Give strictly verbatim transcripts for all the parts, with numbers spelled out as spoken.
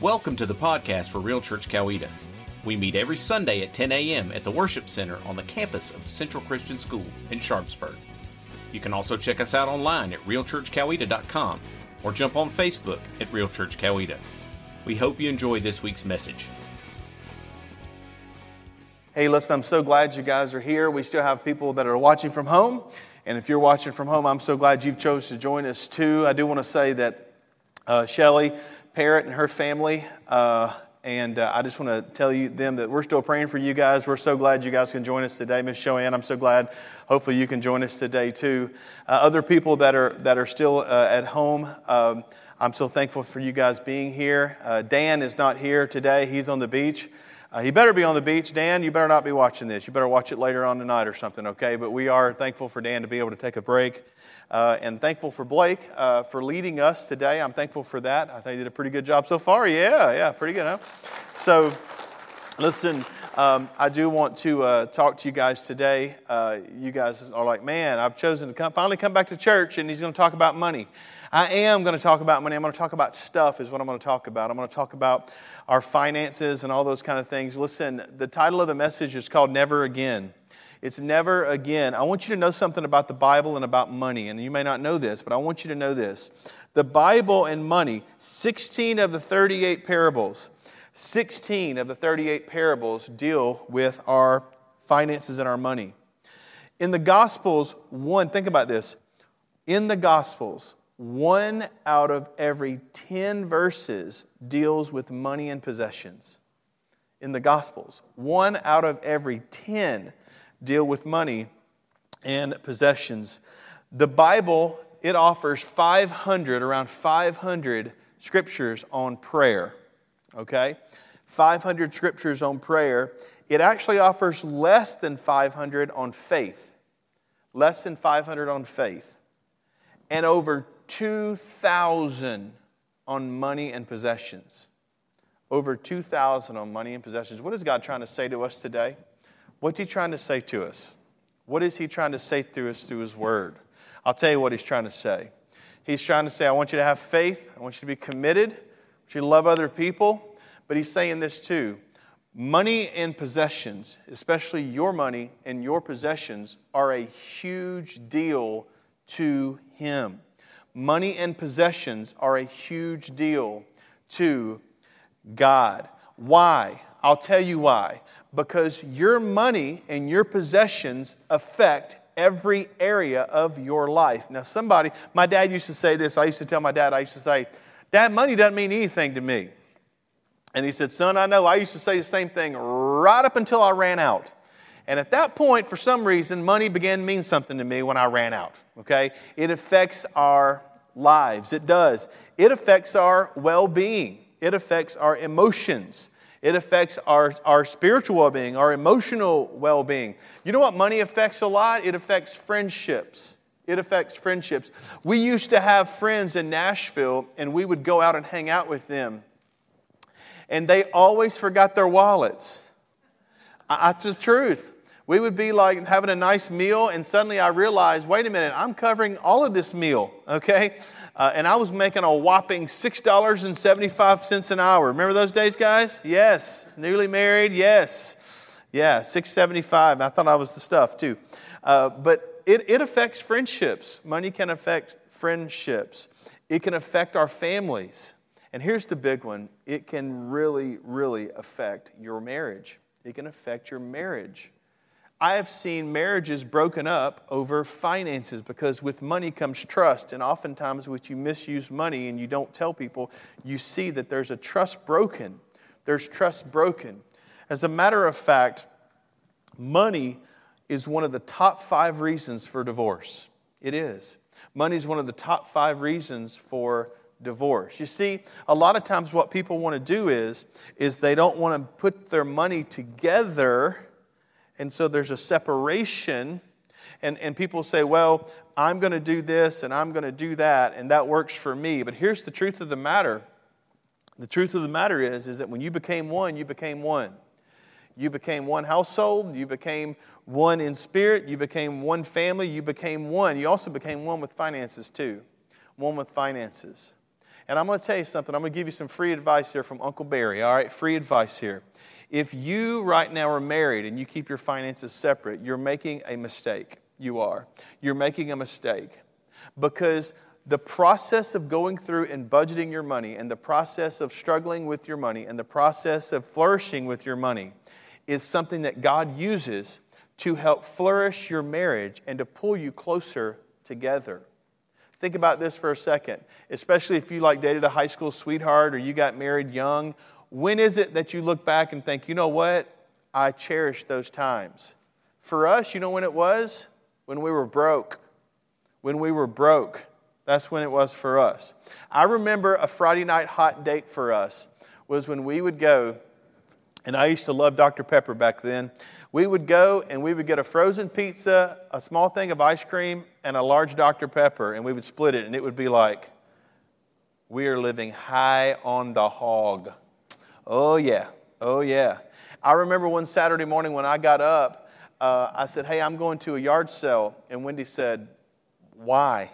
Welcome to the podcast for Real Church Coweta. We meet every Sunday at ten a.m. at the Worship Center on the campus of Central Christian School in Sharpsburg. You can also check us out online at real church coweta dot com or jump on Facebook at Real Church Coweta. We hope you enjoy this week's message. Hey, listen, I'm so glad you guys are here. We still have people that are watching from home. And if you're watching from home, I'm so glad you've chosen to join us too. I do want to say that uh, Shelley Parrott and her family, uh, and uh, I just want to tell you them that we're still praying for you guys. We're so glad you guys can join us today. Miz Joanne, I'm so glad. Hopefully you can join us today too. Uh, other people that are that are still uh, at home, um, I'm so thankful for you guys being here. Uh, Dan is not here today. He's on the beach. Uh, he better be on the beach. Dan, you better not be watching this. You better watch it later on tonight or something, okay? But we are thankful for Dan to be able to take a break. Uh, and thankful for Blake uh, for leading us today. I'm thankful for that. I think he did a pretty good job so far. Yeah, yeah, pretty good, huh? So, listen, um, I do want to uh, talk to you guys today. Uh, you guys are like, man, I've chosen to come, finally come back to church, and he's going to talk about money. I am going to talk about money. I'm going to talk about stuff is what I'm going to talk about. I'm going to talk about our finances and all those kind of things. Listen, the title of the message is called Never Again. It's never again. I want you to know something about the Bible and about money. And you may not know this, but I want you to know this. The Bible and money, sixteen of the thirty-eight parables, sixteen of the thirty-eight parables deal with our finances and our money. In the Gospels, one, think about this. In the Gospels, one out of every ten verses deals with money and possessions. In the Gospels, one out of every ten deal with money and possessions. The Bible, it offers five hundred, around five hundred scriptures on prayer. Okay? five hundred scriptures on prayer. It actually offers less than five hundred on faith. Less than five hundred on faith. And over two thousand on money and possessions. Over two thousand on money and possessions. What is God trying to say to us today? What's He trying to say to us? What is He trying to say through us through His Word? I'll tell you what He's trying to say. He's trying to say, I want you to have faith. I want you to be committed. I want you to love other people. But He's saying this too. Money and possessions, especially your money and your possessions, are a huge deal to Him. Money and possessions are a huge deal to God. Why? I'll tell you why. Because your money and your possessions affect every area of your life. Now somebody, my dad used to say this. I used to tell my dad, I used to say, Dad, money doesn't mean anything to me. And he said, son, I know. I used to say the same thing right up until I ran out. And at that point, for some reason, money began to mean something to me when I ran out, okay? It affects our lives. It does. It affects our well-being. It affects our emotions. It affects our, our spiritual well-being, our emotional well-being. You know what money affects a lot? It affects friendships. It affects friendships. We used to have friends in Nashville, and we would go out and hang out with them. And they always forgot their wallets. That's the truth. We would be like having a nice meal, and suddenly I realized, wait a minute, I'm covering all of this meal, okay? Uh, and I was making a whopping six dollars and seventy-five cents an hour. Remember those days, guys? Yes. Newly married, yes. Yeah, six dollars and seventy-five cents. I thought I was the stuff, too. Uh, but it, it affects friendships. Money can affect friendships. It can affect our families. And here's the big one. It can really, really affect your marriage. It can affect your marriage. I have seen marriages broken up over finances because with money comes trust. And oftentimes when you misuse money and you don't tell people, you see that there's a trust broken. There's trust broken. As a matter of fact, money is one of the top five reasons for divorce. It is. Money is one of the top five reasons for divorce. You see, a lot of times what people want to do is, is they don't want to put their money together. And so there's a separation, and, and people say, well, I'm going to do this and I'm going to do that, and that works for me. But here's the truth of the matter. The truth of the matter is, is that when you became one, you became one. You became one household, you became one in spirit, you became one family, you became one. You also became one with finances too. One with finances. And I'm going to tell you something. I'm going to give you some free advice here from Uncle Barry. All right, free advice here. If you right now are married and you keep your finances separate, you're making a mistake. You are. You're making a mistake. Because the process of going through and budgeting your money and the process of struggling with your money and the process of flourishing with your money is something that God uses to help flourish your marriage and to pull you closer together. Think about this for a second, especially if you like dated a high school sweetheart or you got married young. When is it that you look back and think, you know what? I cherish those times. For us, you know when it was? When we were broke. When we were broke. That's when it was for us. I remember a Friday night hot date for us was when we would go, and I used to love Doctor Pepper back then. We would go and we would get a frozen pizza, a small thing of ice cream, and a large Doctor Pepper, and we would split it, and it would be like, we are living high on the hog. Oh, yeah. Oh, yeah. I remember one Saturday morning when I got up, uh, I said, hey, I'm going to a yard sale, and Wendy said, why?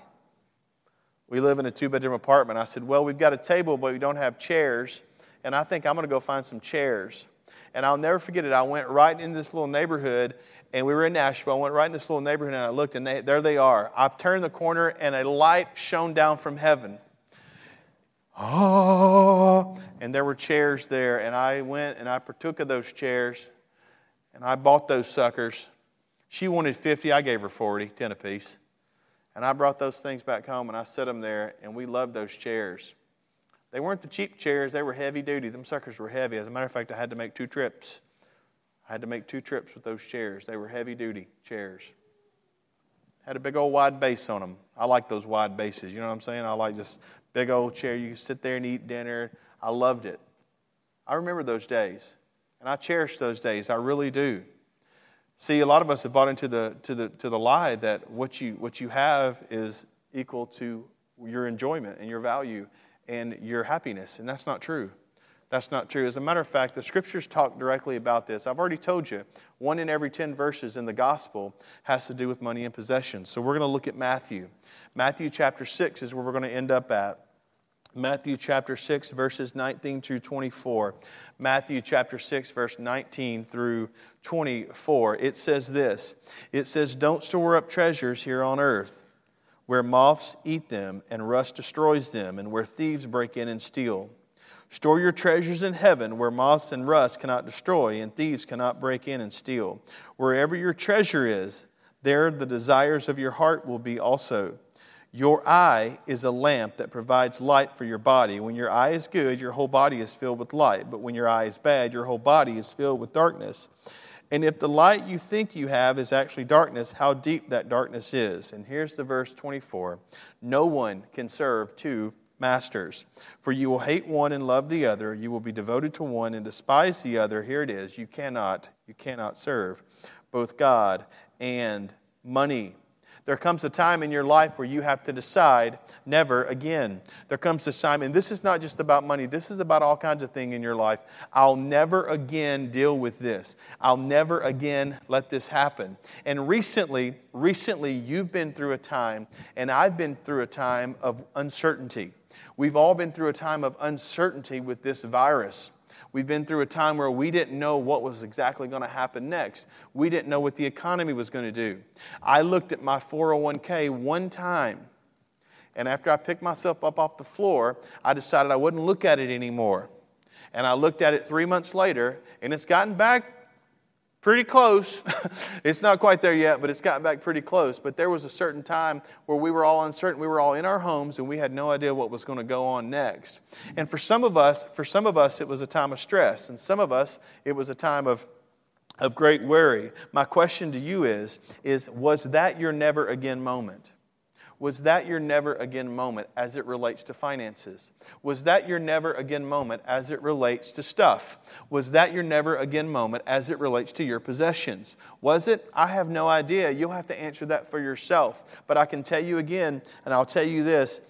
We live in a two-bedroom apartment. I said, well, we've got a table, but we don't have chairs, and I think I'm going to go find some chairs. And I'll never forget it. I went right into this little neighborhood, and we were in Nashville. I went right in this little neighborhood, and I looked, and they, there they are. I turned the corner, and a light shone down from heaven. Oh! And there were chairs there, and I went, and I partook of those chairs, and I bought those suckers. She wanted fifty. I gave her forty, ten apiece. And I brought those things back home, and I set them there, and we loved those chairs. They weren't the cheap chairs. They were heavy duty. Them suckers were heavy. As a matter of fact, I had to make two trips. I had to make two trips with those chairs. They were heavy duty chairs. Had a big old wide base on them. I like those wide bases. You know what I'm saying? I like this big old chair. You can sit there and eat dinner. I loved it. I remember those days, and I cherish those days. I really do. See, a lot of us have bought into the to the to the lie that what you what you have is equal to your enjoyment and your value and your happiness. And that's not true. That's not true. As a matter of fact, the Scriptures talk directly about this. I've already told you, one in every ten verses in the Gospel has to do with money and possessions. So we're going to look at Matthew. Matthew chapter six is where we're going to end up at. Matthew chapter six, verses nineteen through twenty-four. Matthew chapter six, verse nineteen through twenty-four. It says this. It says, don't store up treasures here on earth, where moths eat them and rust destroys them, and where thieves break in and steal. Store your treasures in heaven, where moths and rust cannot destroy, and thieves cannot break in and steal. Wherever your treasure is, there the desires of your heart will be also. Your eye is a lamp that provides light for your body. When your eye is good, your whole body is filled with light. But when your eye is bad, your whole body is filled with darkness. And if the light you think you have is actually darkness, how deep that darkness is. And here's the verse twenty-four. No one can serve two masters, for you will hate one and love the other. You will be devoted to one and despise the other. Here it is. You cannot, you cannot serve both God and money. There comes a time in your life where you have to decide never again. There comes a time, and this is not just about money. This is about all kinds of things in your life. I'll never again deal with this. I'll never again let this happen. And recently, recently you've been through a time, and I've been through a time of uncertainty. We've all been through a time of uncertainty with this virus. We've been through a time where we didn't know what was exactly going to happen next. We didn't know what the economy was going to do. I looked at my four oh one k one time, and after I picked myself up off the floor, I decided I wouldn't look at it anymore. And I looked at it three months later, and it's gotten back pretty close. It's not quite there yet, but it's gotten back pretty close. But there was a certain time where we were all uncertain. We were all in our homes, and we had no idea what was going to go on next. And for some of us, for some of us, it was a time of stress. And some of us, it was a time of, of great worry. My question to you is, is, was that your never again moment? Was that your never again moment as it relates to finances? Was that your never again moment as it relates to stuff? Was that your never again moment as it relates to your possessions? Was it? I have no idea. You'll have to answer that for yourself. But I can tell you again, and I'll tell you this,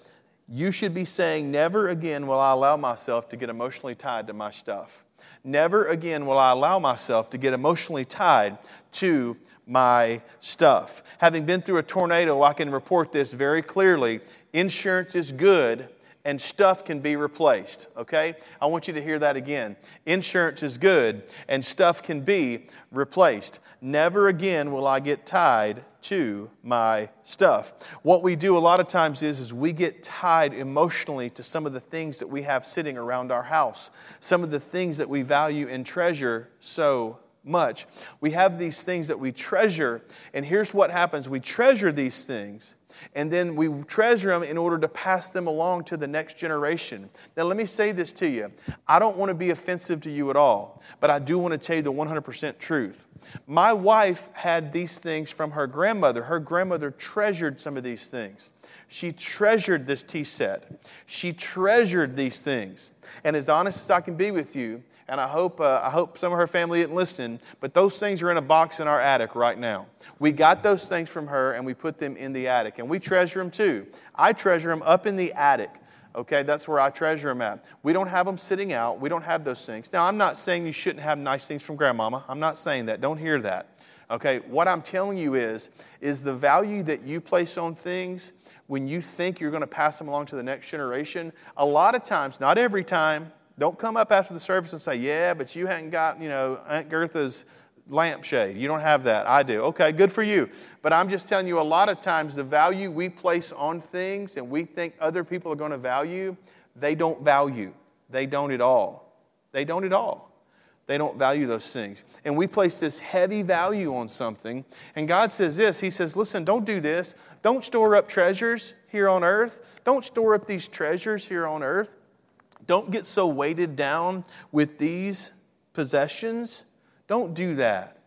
you should be saying, never again will I allow myself to get emotionally tied to my stuff. Never again will I allow myself to get emotionally tied to my stuff. Having been through a tornado, I can report this very clearly. Insurance is good and stuff can be replaced, okay? I want you to hear that again. Insurance is good, and stuff can be replaced. Never again will I get tied to my stuff. What we do a lot of times is, is we get tied emotionally to some of the things that we have sitting around our house, some of the things that we value and treasure so much. We have these things that we treasure, and here's what happens. We treasure these things, and then we treasure them in order to pass them along to the next generation. Now, let me say this to you. I don't want to be offensive to you at all, but I do want to tell you the one hundred percent truth. My wife had these things from her grandmother. Her grandmother treasured some of these things. She treasured this tea set. She treasured these things. And as honest as I can be with you, and I hope uh, I hope some of her family isn't listening, but those things are in a box in our attic right now. We got those things from her, and we put them in the attic. And we treasure them too. I treasure them up in the attic. Okay, that's where I treasure them at. We don't have them sitting out. We don't have those things. Now, I'm not saying you shouldn't have nice things from grandmama. I'm not saying that. Don't hear that. Okay, what I'm telling you is, is the value that you place on things when you think you're going to pass them along to the next generation, a lot of times, not every time, don't come up after the service and say, yeah, but you hadn't got, you know, Aunt Gertha's lampshade. You don't have that. I do. Okay, good for you. But I'm just telling you, a lot of times the value we place on things and we think other people are going to value, they don't value. They don't at all. They don't at all. They don't value those things. And we place this heavy value on something. And God says this. He says, listen, don't do this. Don't store up treasures here on earth. Don't store up these treasures here on earth. Don't get so weighted down with these possessions. Don't do that.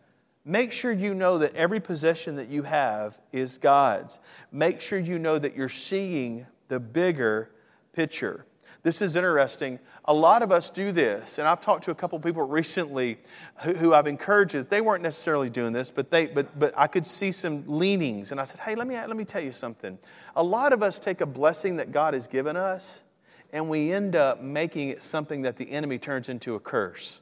Make sure you know that every possession that you have is God's. Make sure you know that you're seeing the bigger picture. This is interesting. A lot of us do this, and I've talked to a couple people recently who, who I've encouraged. They weren't necessarily doing this, but they, but but I could see some leanings, and I said, "Hey, let me let me tell you something. A lot of us take a blessing that God has given us, and we end up making it something that the enemy turns into a curse."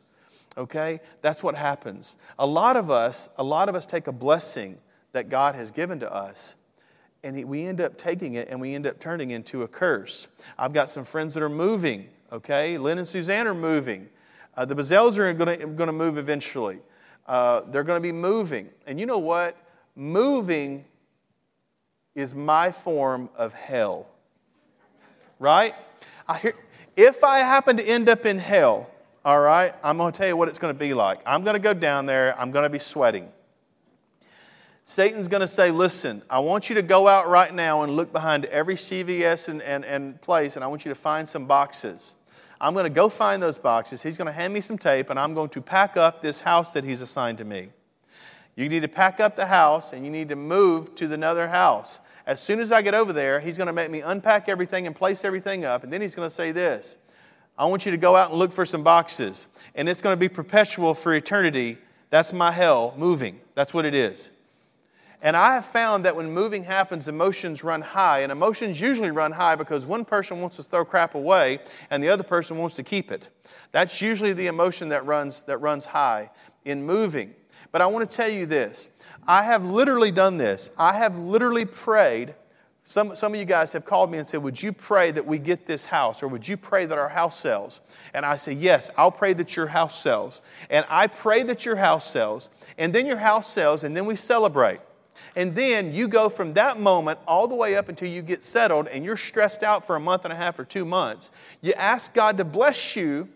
Okay, that's what happens. A lot of us, a lot of us take a blessing that God has given to us, and we end up taking it and we end up turning into a curse. I've got some friends that are moving. Okay, Lynn and Suzanne are moving. Uh, the Bazelles are going to move eventually. Uh, they're going to be moving. And you know what? Moving is my form of hell. Right? I hear, if I happen to end up in hell, all right, I'm going to tell you what it's going to be like. I'm going to go down there. I'm going to be sweating. Satan's going to say, listen, I want you to go out right now and look behind every C V S and, and, and place, and I want you to find some boxes. I'm going to go find those boxes. He's going to hand me some tape, and I'm going to pack up this house that he's assigned to me. You need to pack up the house, and you need to move to another house. As soon as I get over there, he's going to make me unpack everything and place everything up, and then he's going to say this. I want you to go out and look for some boxes, and it's going to be perpetual for eternity. That's my hell moving. That's what it is. And I have found that when moving happens, emotions run high. And emotions usually run high because one person wants to throw crap away and the other person wants to keep it. That's usually the emotion that runs that runs high in moving. But I want to tell you this. I have literally done this. I have literally prayed. Some, some of you guys have called me and said, would you pray that we get this house? Or would you pray that our house sells? And I say, yes, I'll pray that your house sells. And I pray that your house sells. And then your house sells and then we celebrate. And then you go from that moment all the way up until you get settled and you're stressed out for a month and a half or two months. You ask God to bless you,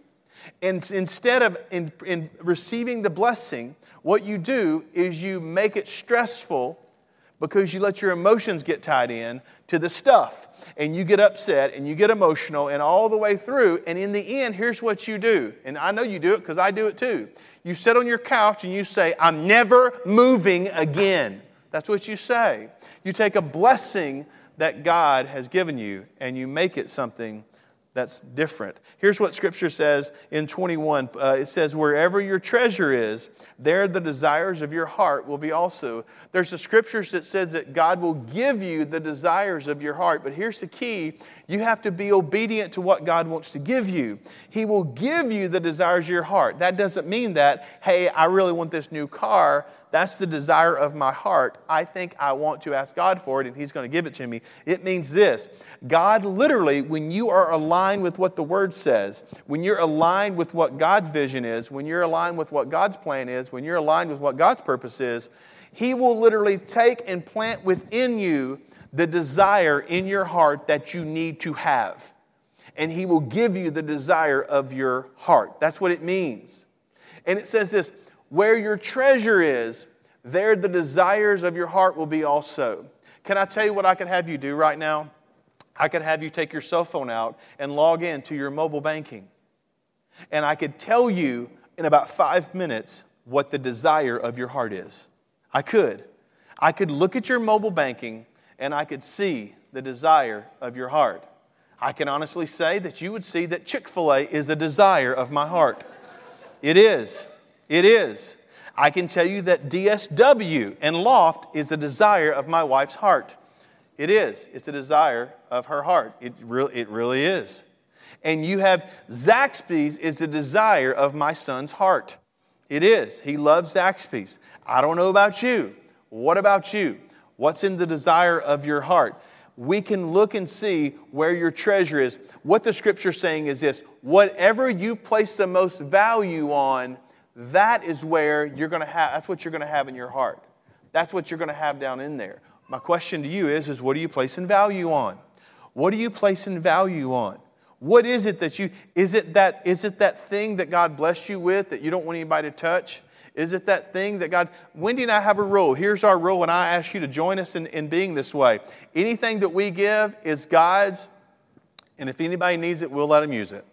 and instead of in, in receiving the blessing, what you do is you make it stressful because you let your emotions get tied in to the stuff. And you get upset and you get emotional and all the way through. And in the end, here's what you do. And I know you do it because I do it too. You sit on your couch and you say, I'm never moving again. That's what you say. You take a blessing that God has given you and you make it something that's different. Here's what Scripture says in twenty-one. Uh, it says, wherever your treasure is, there the desires of your heart will be also. There's the Scriptures that says that God will give you the desires of your heart. But here's the key. You have to be obedient to what God wants to give you. He will give you the desires of your heart. That doesn't mean that, hey, I really want this new car. That's the desire of my heart. I think I want to ask God for it, and He's going to give it to me. It means this. God literally, when you are aligned with what the Word says, when you're aligned with what God's vision is, when you're aligned with what God's plan is, when you're aligned with what God's purpose is, He will literally take and plant within you the desire in your heart that you need to have. And He will give you the desire of your heart. That's what it means. And it says this, where your treasure is, there the desires of your heart will be also. Can I tell you what I could have you do right now? I could have you take your cell phone out and log in to your mobile banking. And I could tell you in about five minutes what the desire of your heart is. I could. I could look at your mobile banking and I could see the desire of your heart. I can honestly say that you would see that Chick-fil-A is a desire of my heart. It is. It is. I can tell you that D S W and Loft is a desire of my wife's heart. It is. It's a desire of her heart. It really, it really is. And you have Zaxby's is a desire of my son's heart. It is. He loves Zaxby's. I don't know about you. What about you? What's in the desire of your heart? We can look and see where your treasure is. What the Scripture's saying is this. Whatever you place the most value on, that is where you're going to have, that's what you're going to have in your heart. That's what you're going to have down in there. My question to you is, is what are you placing value on? What are you placing value on? What is it that you, is it that, is it that thing that God blessed you with that you don't want anybody to touch? Is it that thing that God... Wendy and I have a rule. Here's our rule, and I ask you to join us in, in being this way. Anything that we give is God's, and if anybody needs it, we'll let them use it.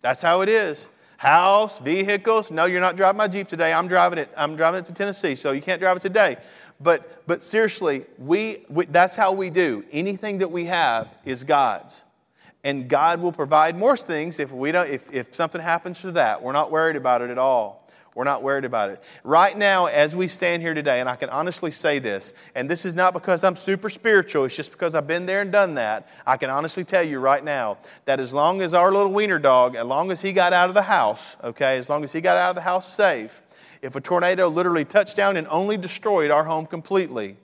That's how it is. House, vehicles. No, you're not driving my Jeep today. I'm driving it. I'm driving it to Tennessee, so you can't drive it today. But but seriously, we, we that's how we do. Anything that we have is God's. And God will provide more things if we don't if, if something happens to that. We're not worried about it at all. We're not worried about it. Right now, as we stand here today, and I can honestly say this, and this is not because I'm super spiritual, it's just because I've been there and done that. I can honestly tell you right now that as long as our little wiener dog, as long as he got out of the house, okay, as long as he got out of the house safe, if a tornado literally touched down and only destroyed our home completely,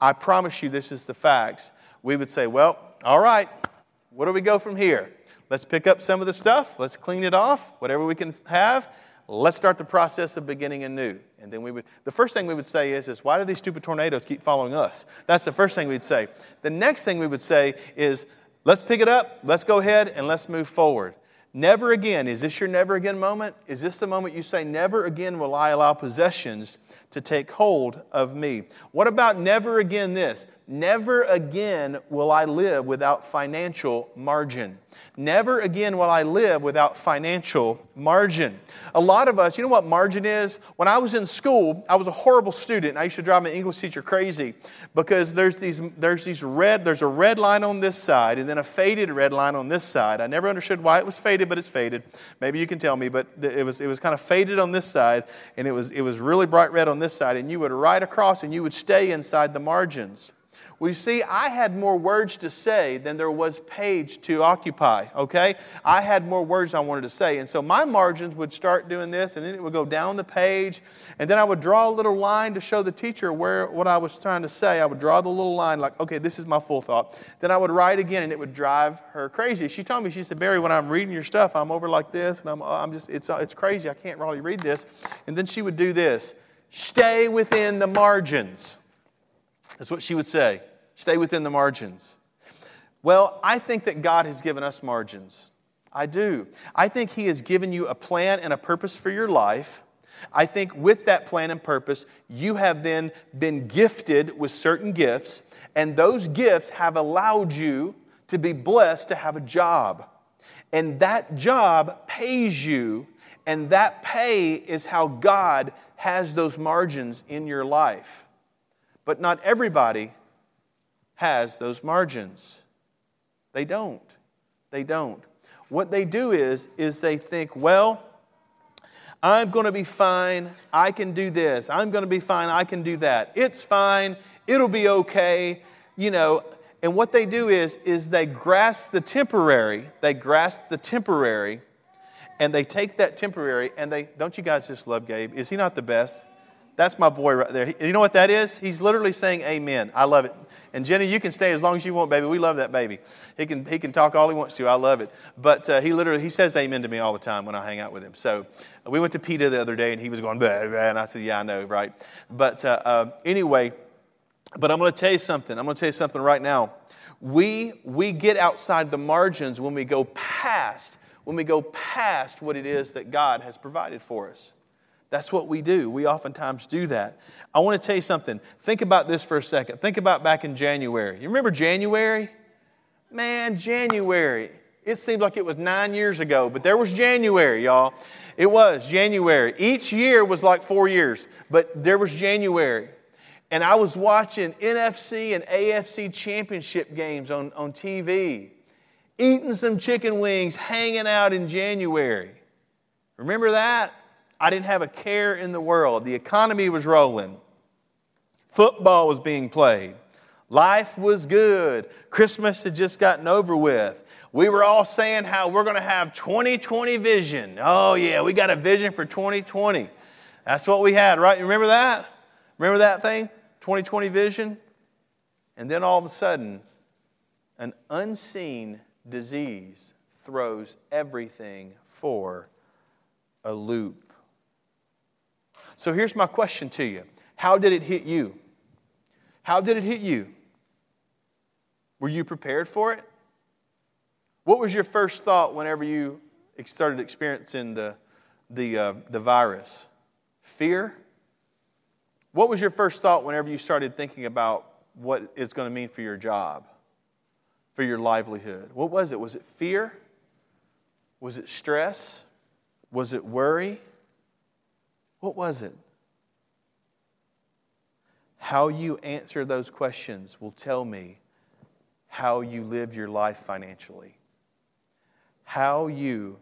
I promise you this is the facts. We would say, well, all right, where do we go from here? Let's pick up some of the stuff. Let's clean it off, whatever we can have. Let's start the process of beginning anew. And then we would, the first thing we would say is, is, why do these stupid tornadoes keep following us? That's the first thing we'd say. The next thing we would say is, let's pick it up, let's go ahead, and let's move forward. Never again. Is this your never again moment? Is this the moment you say, never again will I allow possessions to take hold of me? What about never again this? Never again will I live without financial margin. Never again will I live without financial margin. A lot of us, you know what margin is? When I was in school, I was a horrible student. I used to drive my English teacher crazy because there's these, there's these red, there's a red line on this side and then a faded red line on this side. I never understood why it was faded, but it's faded. Maybe you can tell me, but it was, it was kind of faded on this side and it was, it was really bright red on this side, and you would ride across and you would stay inside the margins. Well, you see, I had more words to say than there was page to occupy, okay? I had more words I wanted to say. And so my margins would start doing this, and then it would go down the page. And then I would draw a little line to show the teacher where what I was trying to say. I would draw the little line like, okay, this is my full thought. Then I would write again, and it would drive her crazy. She told me, she said, Barry, when I'm reading your stuff, I'm over like this, and I'm, I'm just, it's, it's crazy. I can't really read this. And then she would do this. Stay within the margins. That's what she would say. Stay within the margins. Well, I think that God has given us margins. I do. I think He has given you a plan and a purpose for your life. I think with that plan and purpose, you have then been gifted with certain gifts, and those gifts have allowed you to be blessed to have a job. And that job pays you, and that pay is how God has those margins in your life. But not everybody has those margins. They don't. They don't. What they do is, is they think, well, I'm going to be fine. I can do this. I'm going to be fine. I can do that. It's fine. It'll be okay. You know, and what they do is, is they grasp the temporary. They grasp the temporary and they take that temporary and they, don't you guys just love Gabe? Is he not the best? That's my boy right there. You know what that is? He's literally saying amen. I love it. And Jenny, you can stay as long as you want, baby. We love that baby. He can he can talk all he wants to. I love it. But uh, he literally, he says amen to me all the time when I hang out with him. So we went to PETA the other day, and he was going, blah, blah, and I said, yeah, I know, right? But uh, uh, anyway, but I'm going to tell you something. I'm going to tell you something right now. We we get outside the margins when we go past, when we go past what it is that God has provided for us. That's what we do. We oftentimes do that. I want to tell you something. Think about this for a second. Think about back in January. You remember January? Man, January. It seemed like it was nine years ago, but there was January, y'all. It was January. Each year was like four years, but there was January. And I was watching N F C and A F C championship games on, on T V, eating some chicken wings, hanging out in January. Remember that? I didn't have a care in the world. The economy was rolling. Football was being played. Life was good. Christmas had just gotten over with. We were all saying how we're going to have twenty twenty vision. Oh, yeah, we got a vision for twenty twenty. That's what we had, right? You remember that? Remember that thing? twenty twenty vision? And then all of a sudden, an unseen disease throws everything for a loop. So here's my question to you. How did it hit you? How did it hit you? Were you prepared for it? What was your first thought whenever you started experiencing the, the, uh, the virus? Fear? What was your first thought whenever you started thinking about what it's going to mean for your job, for your livelihood? What was it? Was it fear? Was it stress? Was it worry? What was it? How you answer those questions will tell me how you live your life financially. How you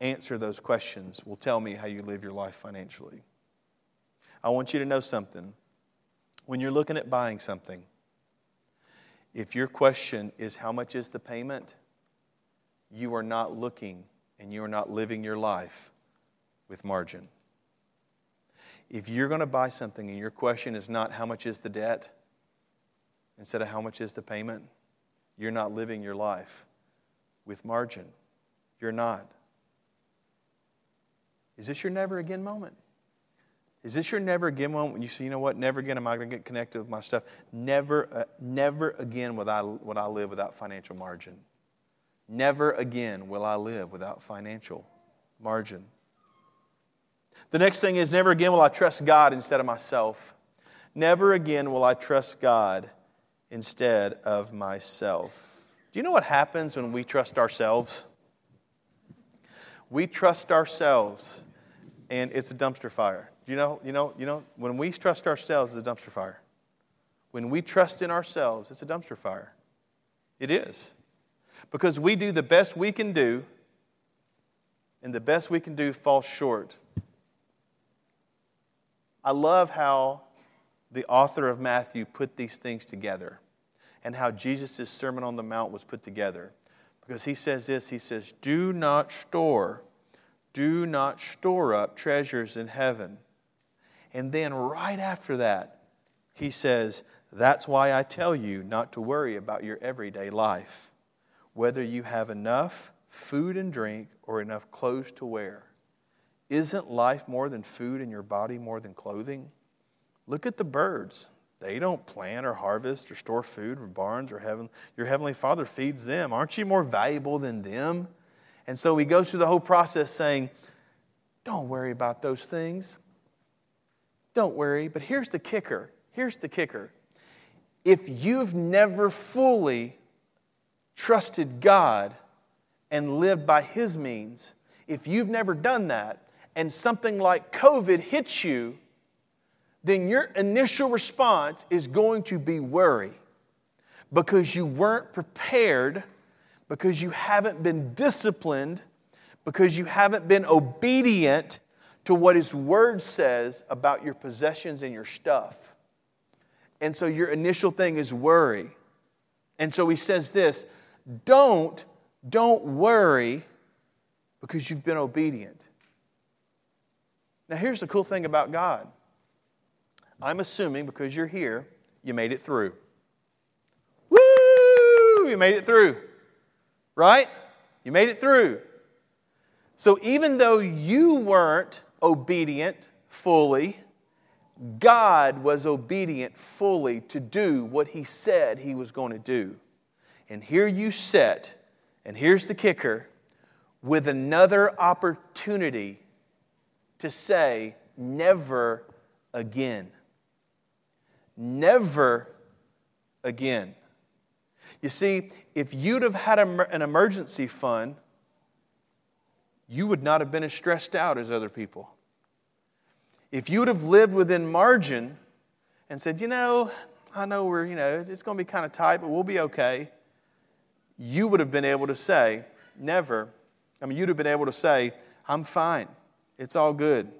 answer those questions will tell me how you live your life financially. I want you to know something. When you're looking at buying something, if your question is how much is the payment, you are not looking and you are not living your life with margin. If you're going to buy something and your question is not how much is the debt instead of how much is the payment, you're not living your life with margin. You're not. Is this your never again moment? Is this your never again moment when you say, you know what, never again am I going to get connected with my stuff. Never, uh, never again will I, will I live without financial margin. Never again will I live without financial margin. The next thing is, never again will I trust God instead of myself. Never again will I trust God instead of myself. Do you know what happens when we trust ourselves? We trust ourselves, and it's a dumpster fire. You know, you know, you know, when we trust ourselves, it's a dumpster fire. When we trust in ourselves, it's a dumpster fire. It is. Because we do the best we can do, and the best we can do falls short. I love how the author of Matthew put these things together and how Jesus' Sermon on the Mount was put together. Because he says this, he says, do not store, do not store up treasures in heaven. And then right after that, he says, that's why I tell you not to worry about your everyday life, whether you have enough food and drink or enough clothes to wear. Isn't life more than food and your body more than clothing? Look at the birds. They don't plant or harvest or store food or barns or heaven. Your heavenly Father feeds them. Aren't you more valuable than them? And so he goes through the whole process saying, don't worry about those things. Don't worry. But here's the kicker. Here's the kicker. If you've never fully trusted God and lived by His means, if you've never done that and something like COVID hits you, then your initial response is going to be worry because you weren't prepared, because you haven't been disciplined, because you haven't been obedient to what His Word says about your possessions and your stuff. And so your initial thing is worry. And so He says this, don't, don't worry, because you've been obedient. Now here's the cool thing about God. I'm assuming because you're here, you made it through. Woo! You made it through. Right? You made it through. So even though you weren't obedient fully, God was obedient fully to do what He said He was going to do. And here you sit, and here's the kicker, with another opportunity to say, never again. Never again. You see, if you'd have had an emergency fund, you would not have been as stressed out as other people. If you would have lived within margin and said, you know, I know we're, you know, it's going to be kind of tight, but we'll be okay. You would have been able to say, never. I mean, you'd have been able to say, I'm fine. It's all good.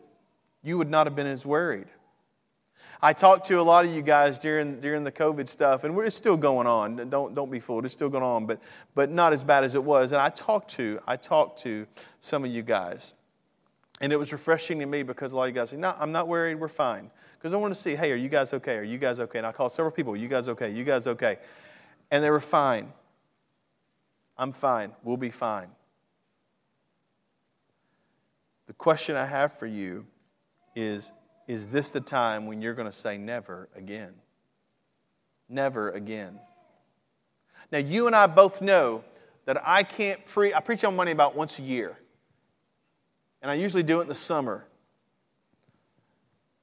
You would not have been as worried. I talked to a lot of you guys during during the COVID stuff, and it's still going on. Don't don't be fooled. It's still going on, but but not as bad as it was. And I talked to I talked to some of you guys. And it was refreshing to me because a lot of you guys say, no, I'm not worried, we're fine. Because I want to see, hey, are you guys okay? Are you guys okay? And I called several people, you guys okay? You guys okay? And they were fine. I'm fine. We'll be fine. The question I have for you is, is this the time when you're going to say never again? Never again. Now, you and I both know that I can't preach. I preach on money about once a year. And I usually do it in the summer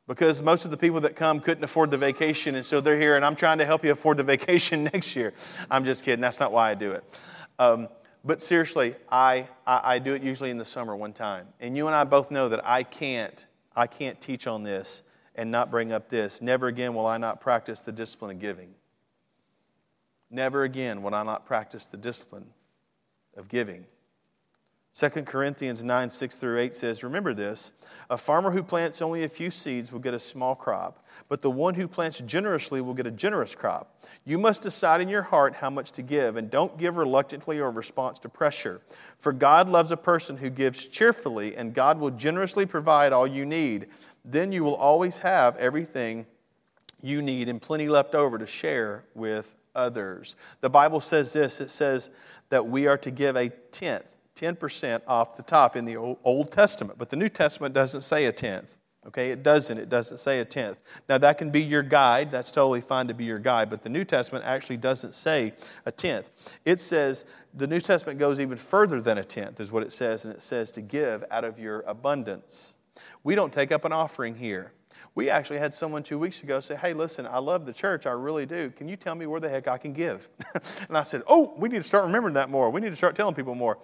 because most of the people that come couldn't afford the vacation, and so they're here, and I'm trying to help you afford the vacation next year. I'm just kidding. That's not why I do it. Um, but seriously, I, I, I do it usually in the summer one time. And you and I both know that I can't I can't teach on this and not bring up this. Never again will I not practice the discipline of giving. Never again will I not practice the discipline of giving. Second Corinthians nine, six through eight says, remember this, a farmer who plants only a few seeds will get a small crop, but the one who plants generously will get a generous crop. You must decide in your heart how much to give, and don't give reluctantly or in response to pressure. For God loves a person who gives cheerfully, and God will generously provide all you need. Then you will always have everything you need and plenty left over to share with others. The Bible says this, it says that we are to give a tenth. ten percent off the top in the Old Testament. But the New Testament doesn't say a tenth. Okay, it doesn't. It doesn't say a tenth. Now, that can be your guide. That's totally fine to be your guide. But the New Testament actually doesn't say a tenth. It says, the New Testament goes even further than a tenth is what it says. And it says to give out of your abundance. We don't take up an offering here. We actually had someone two weeks ago say, hey, listen, I love the church. I really do. Can you tell me where the heck I can give? And I said, oh, we need to start remembering that more. We need to start telling people more.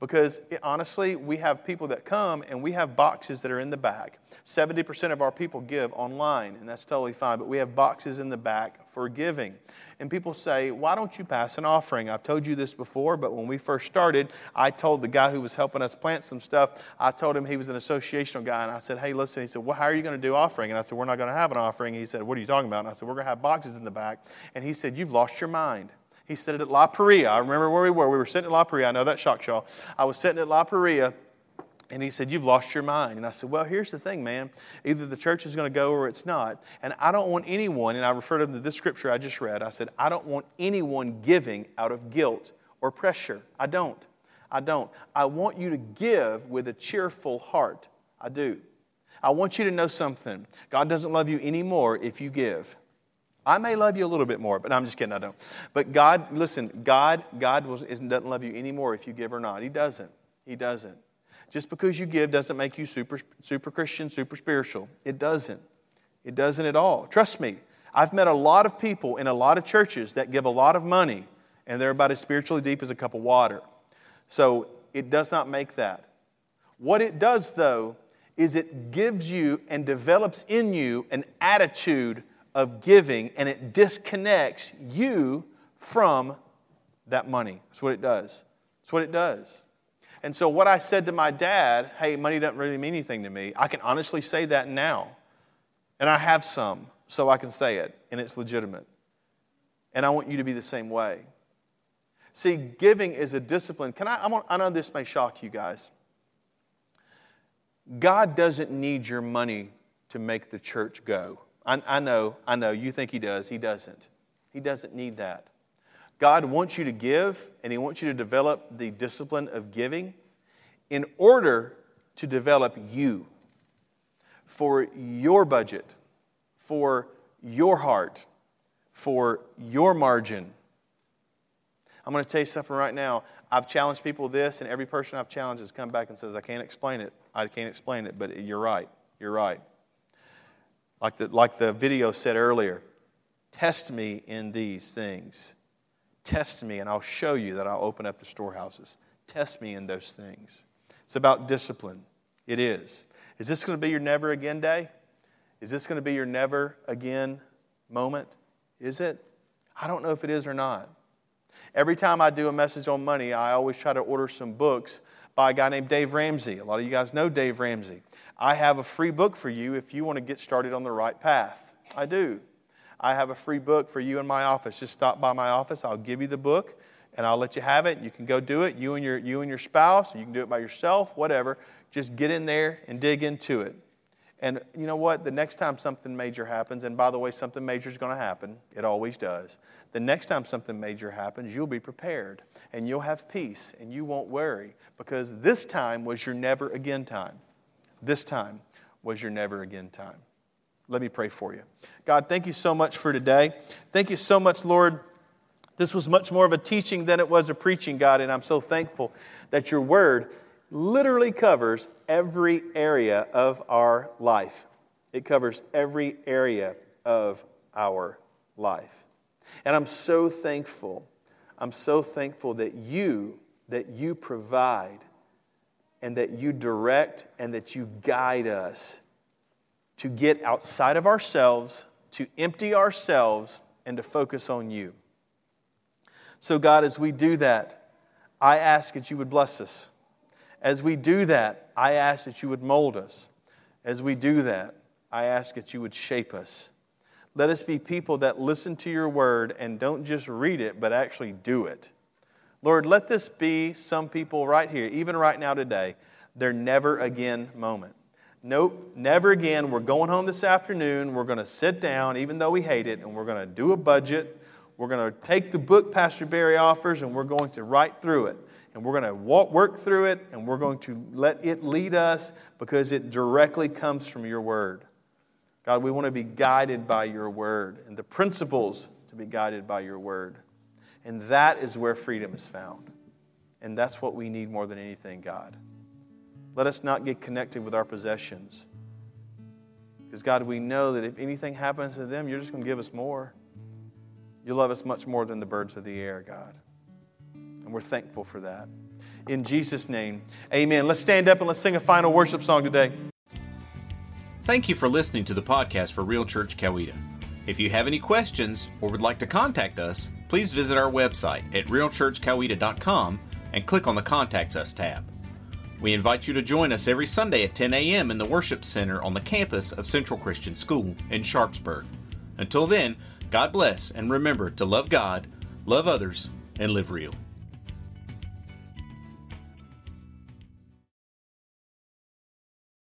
Because, it, honestly, we have people that come and we have boxes that are in the back. seventy percent of our people give online, and that's totally fine. But we have boxes in the back for giving. And people say, why don't you pass an offering? I've told you this before, but when we first started, I told the guy who was helping us plant some stuff, I told him he was an associational guy, and I said, hey, listen. He said, well, how are you going to do offering? And I said, we're not going to have an offering. And he said, what are you talking about? And I said, we're going to have boxes in the back. And he said, you've lost your mind. He said it at La Paria. I remember where we were. We were sitting at La Paria. I know that shocked y'all. I was sitting at La Paria, and he said, you've lost your mind. And I said, well, here's the thing, man. Either the church is going to go or it's not. And I don't want anyone, and I referred to this scripture I just read. I said, I don't want anyone giving out of guilt or pressure. I don't. I don't. I want you to give with a cheerful heart. I do. I want you to know something. God doesn't love you anymore if you give. I may love you a little bit more, but no, I'm just kidding, I don't. But God, listen, God God will, doesn't love you anymore if you give or not. He doesn't. He doesn't. Just because you give doesn't make you super, super Christian, super spiritual. It doesn't. It doesn't at all. Trust me, I've met a lot of people in a lot of churches that give a lot of money, and they're about as spiritually deep as a cup of water. So it does not make that. What it does, though, is it gives you and develops in you an attitude of giving, and it disconnects you from that money. That's what it does. That's what it does. And so what I said to my dad, hey, money doesn't really mean anything to me. I can honestly say that now. And I have some, so I can say it, and it's legitimate. And I want you to be the same way. See, giving is a discipline. Can I, I, want, I know this may shock you guys. God doesn't need your money to make the church go. I, I know, I know, you think he does. He doesn't. He doesn't need that. God wants you to give, and he wants you to develop the discipline of giving in order to develop you for your budget, for your heart, for your margin. I'm going to tell you something right now. I've challenged people this, and every person I've challenged has come back and says, I can't explain it. I can't explain it, but you're right. You're right. Like the, like the video said earlier, test me in these things. Test me, and I'll show you that I'll open up the storehouses. Test me in those things. It's about discipline. It is. Is this going to be your never again day? Is this going to be your never again moment? Is it? I don't know if it is or not. Every time I do a message on money, I always try to order some books by a guy named Dave Ramsey. A lot of you guys know Dave Ramsey. I have a free book for you if you want to get started on the right path. I do. I have a free book for you in my office. Just stop by my office. I'll give you the book, and I'll let you have it. You can go do it, you and your you and your spouse. You can do it by yourself, whatever. Just get in there and dig into it. And you know what? The next time something major happens, and by the way, something major is going to happen. It always does. The next time something major happens, you'll be prepared, and you'll have peace, and you won't worry, because this time was your never again time. This time was your never again time. Let me pray for you. God, thank you so much for today. Thank you so much, Lord. This was much more of a teaching than it was a preaching, God, and I'm so thankful that your word literally covers every area of our life. It covers every area of our life. And I'm so thankful. I'm so thankful that you, that you provide and that you direct and that you guide us to get outside of ourselves, to empty ourselves, and to focus on you. So God, as we do that, I ask that you would bless us. As we do that, I ask that you would mold us. As we do that, I ask that you would shape us. Let us be people that listen to your word and don't just read it, but actually do it. Lord, let this be some people right here, even right now today, their never again moment. Nope, never again. We're going home this afternoon. We're going to sit down, even though we hate it, and we're going to do a budget. We're going to take the book Pastor Barry offers, and we're going to write through it. And we're going to walk, work through it, and we're going to let it lead us because it directly comes from your word. God, we want to be guided by your word and the principles to be guided by your word. And that is where freedom is found. And that's what we need more than anything, God. Let us not get connected with our possessions. Because, God, we know that if anything happens to them, you're just going to give us more. You love us much more than the birds of the air, God. And we're thankful for that. In Jesus' name, amen. Let's stand up and let's sing a final worship song today. Thank you for listening to the podcast for Real Church Coweta. If you have any questions or would like to contact us, please visit our website at real church coweta dot com and click on the Contact Us tab. We invite you to join us every Sunday at ten a.m. in the Worship Center on the campus of Central Christian School in Sharpsburg. Until then, God bless, and remember to love God, love others, and live real.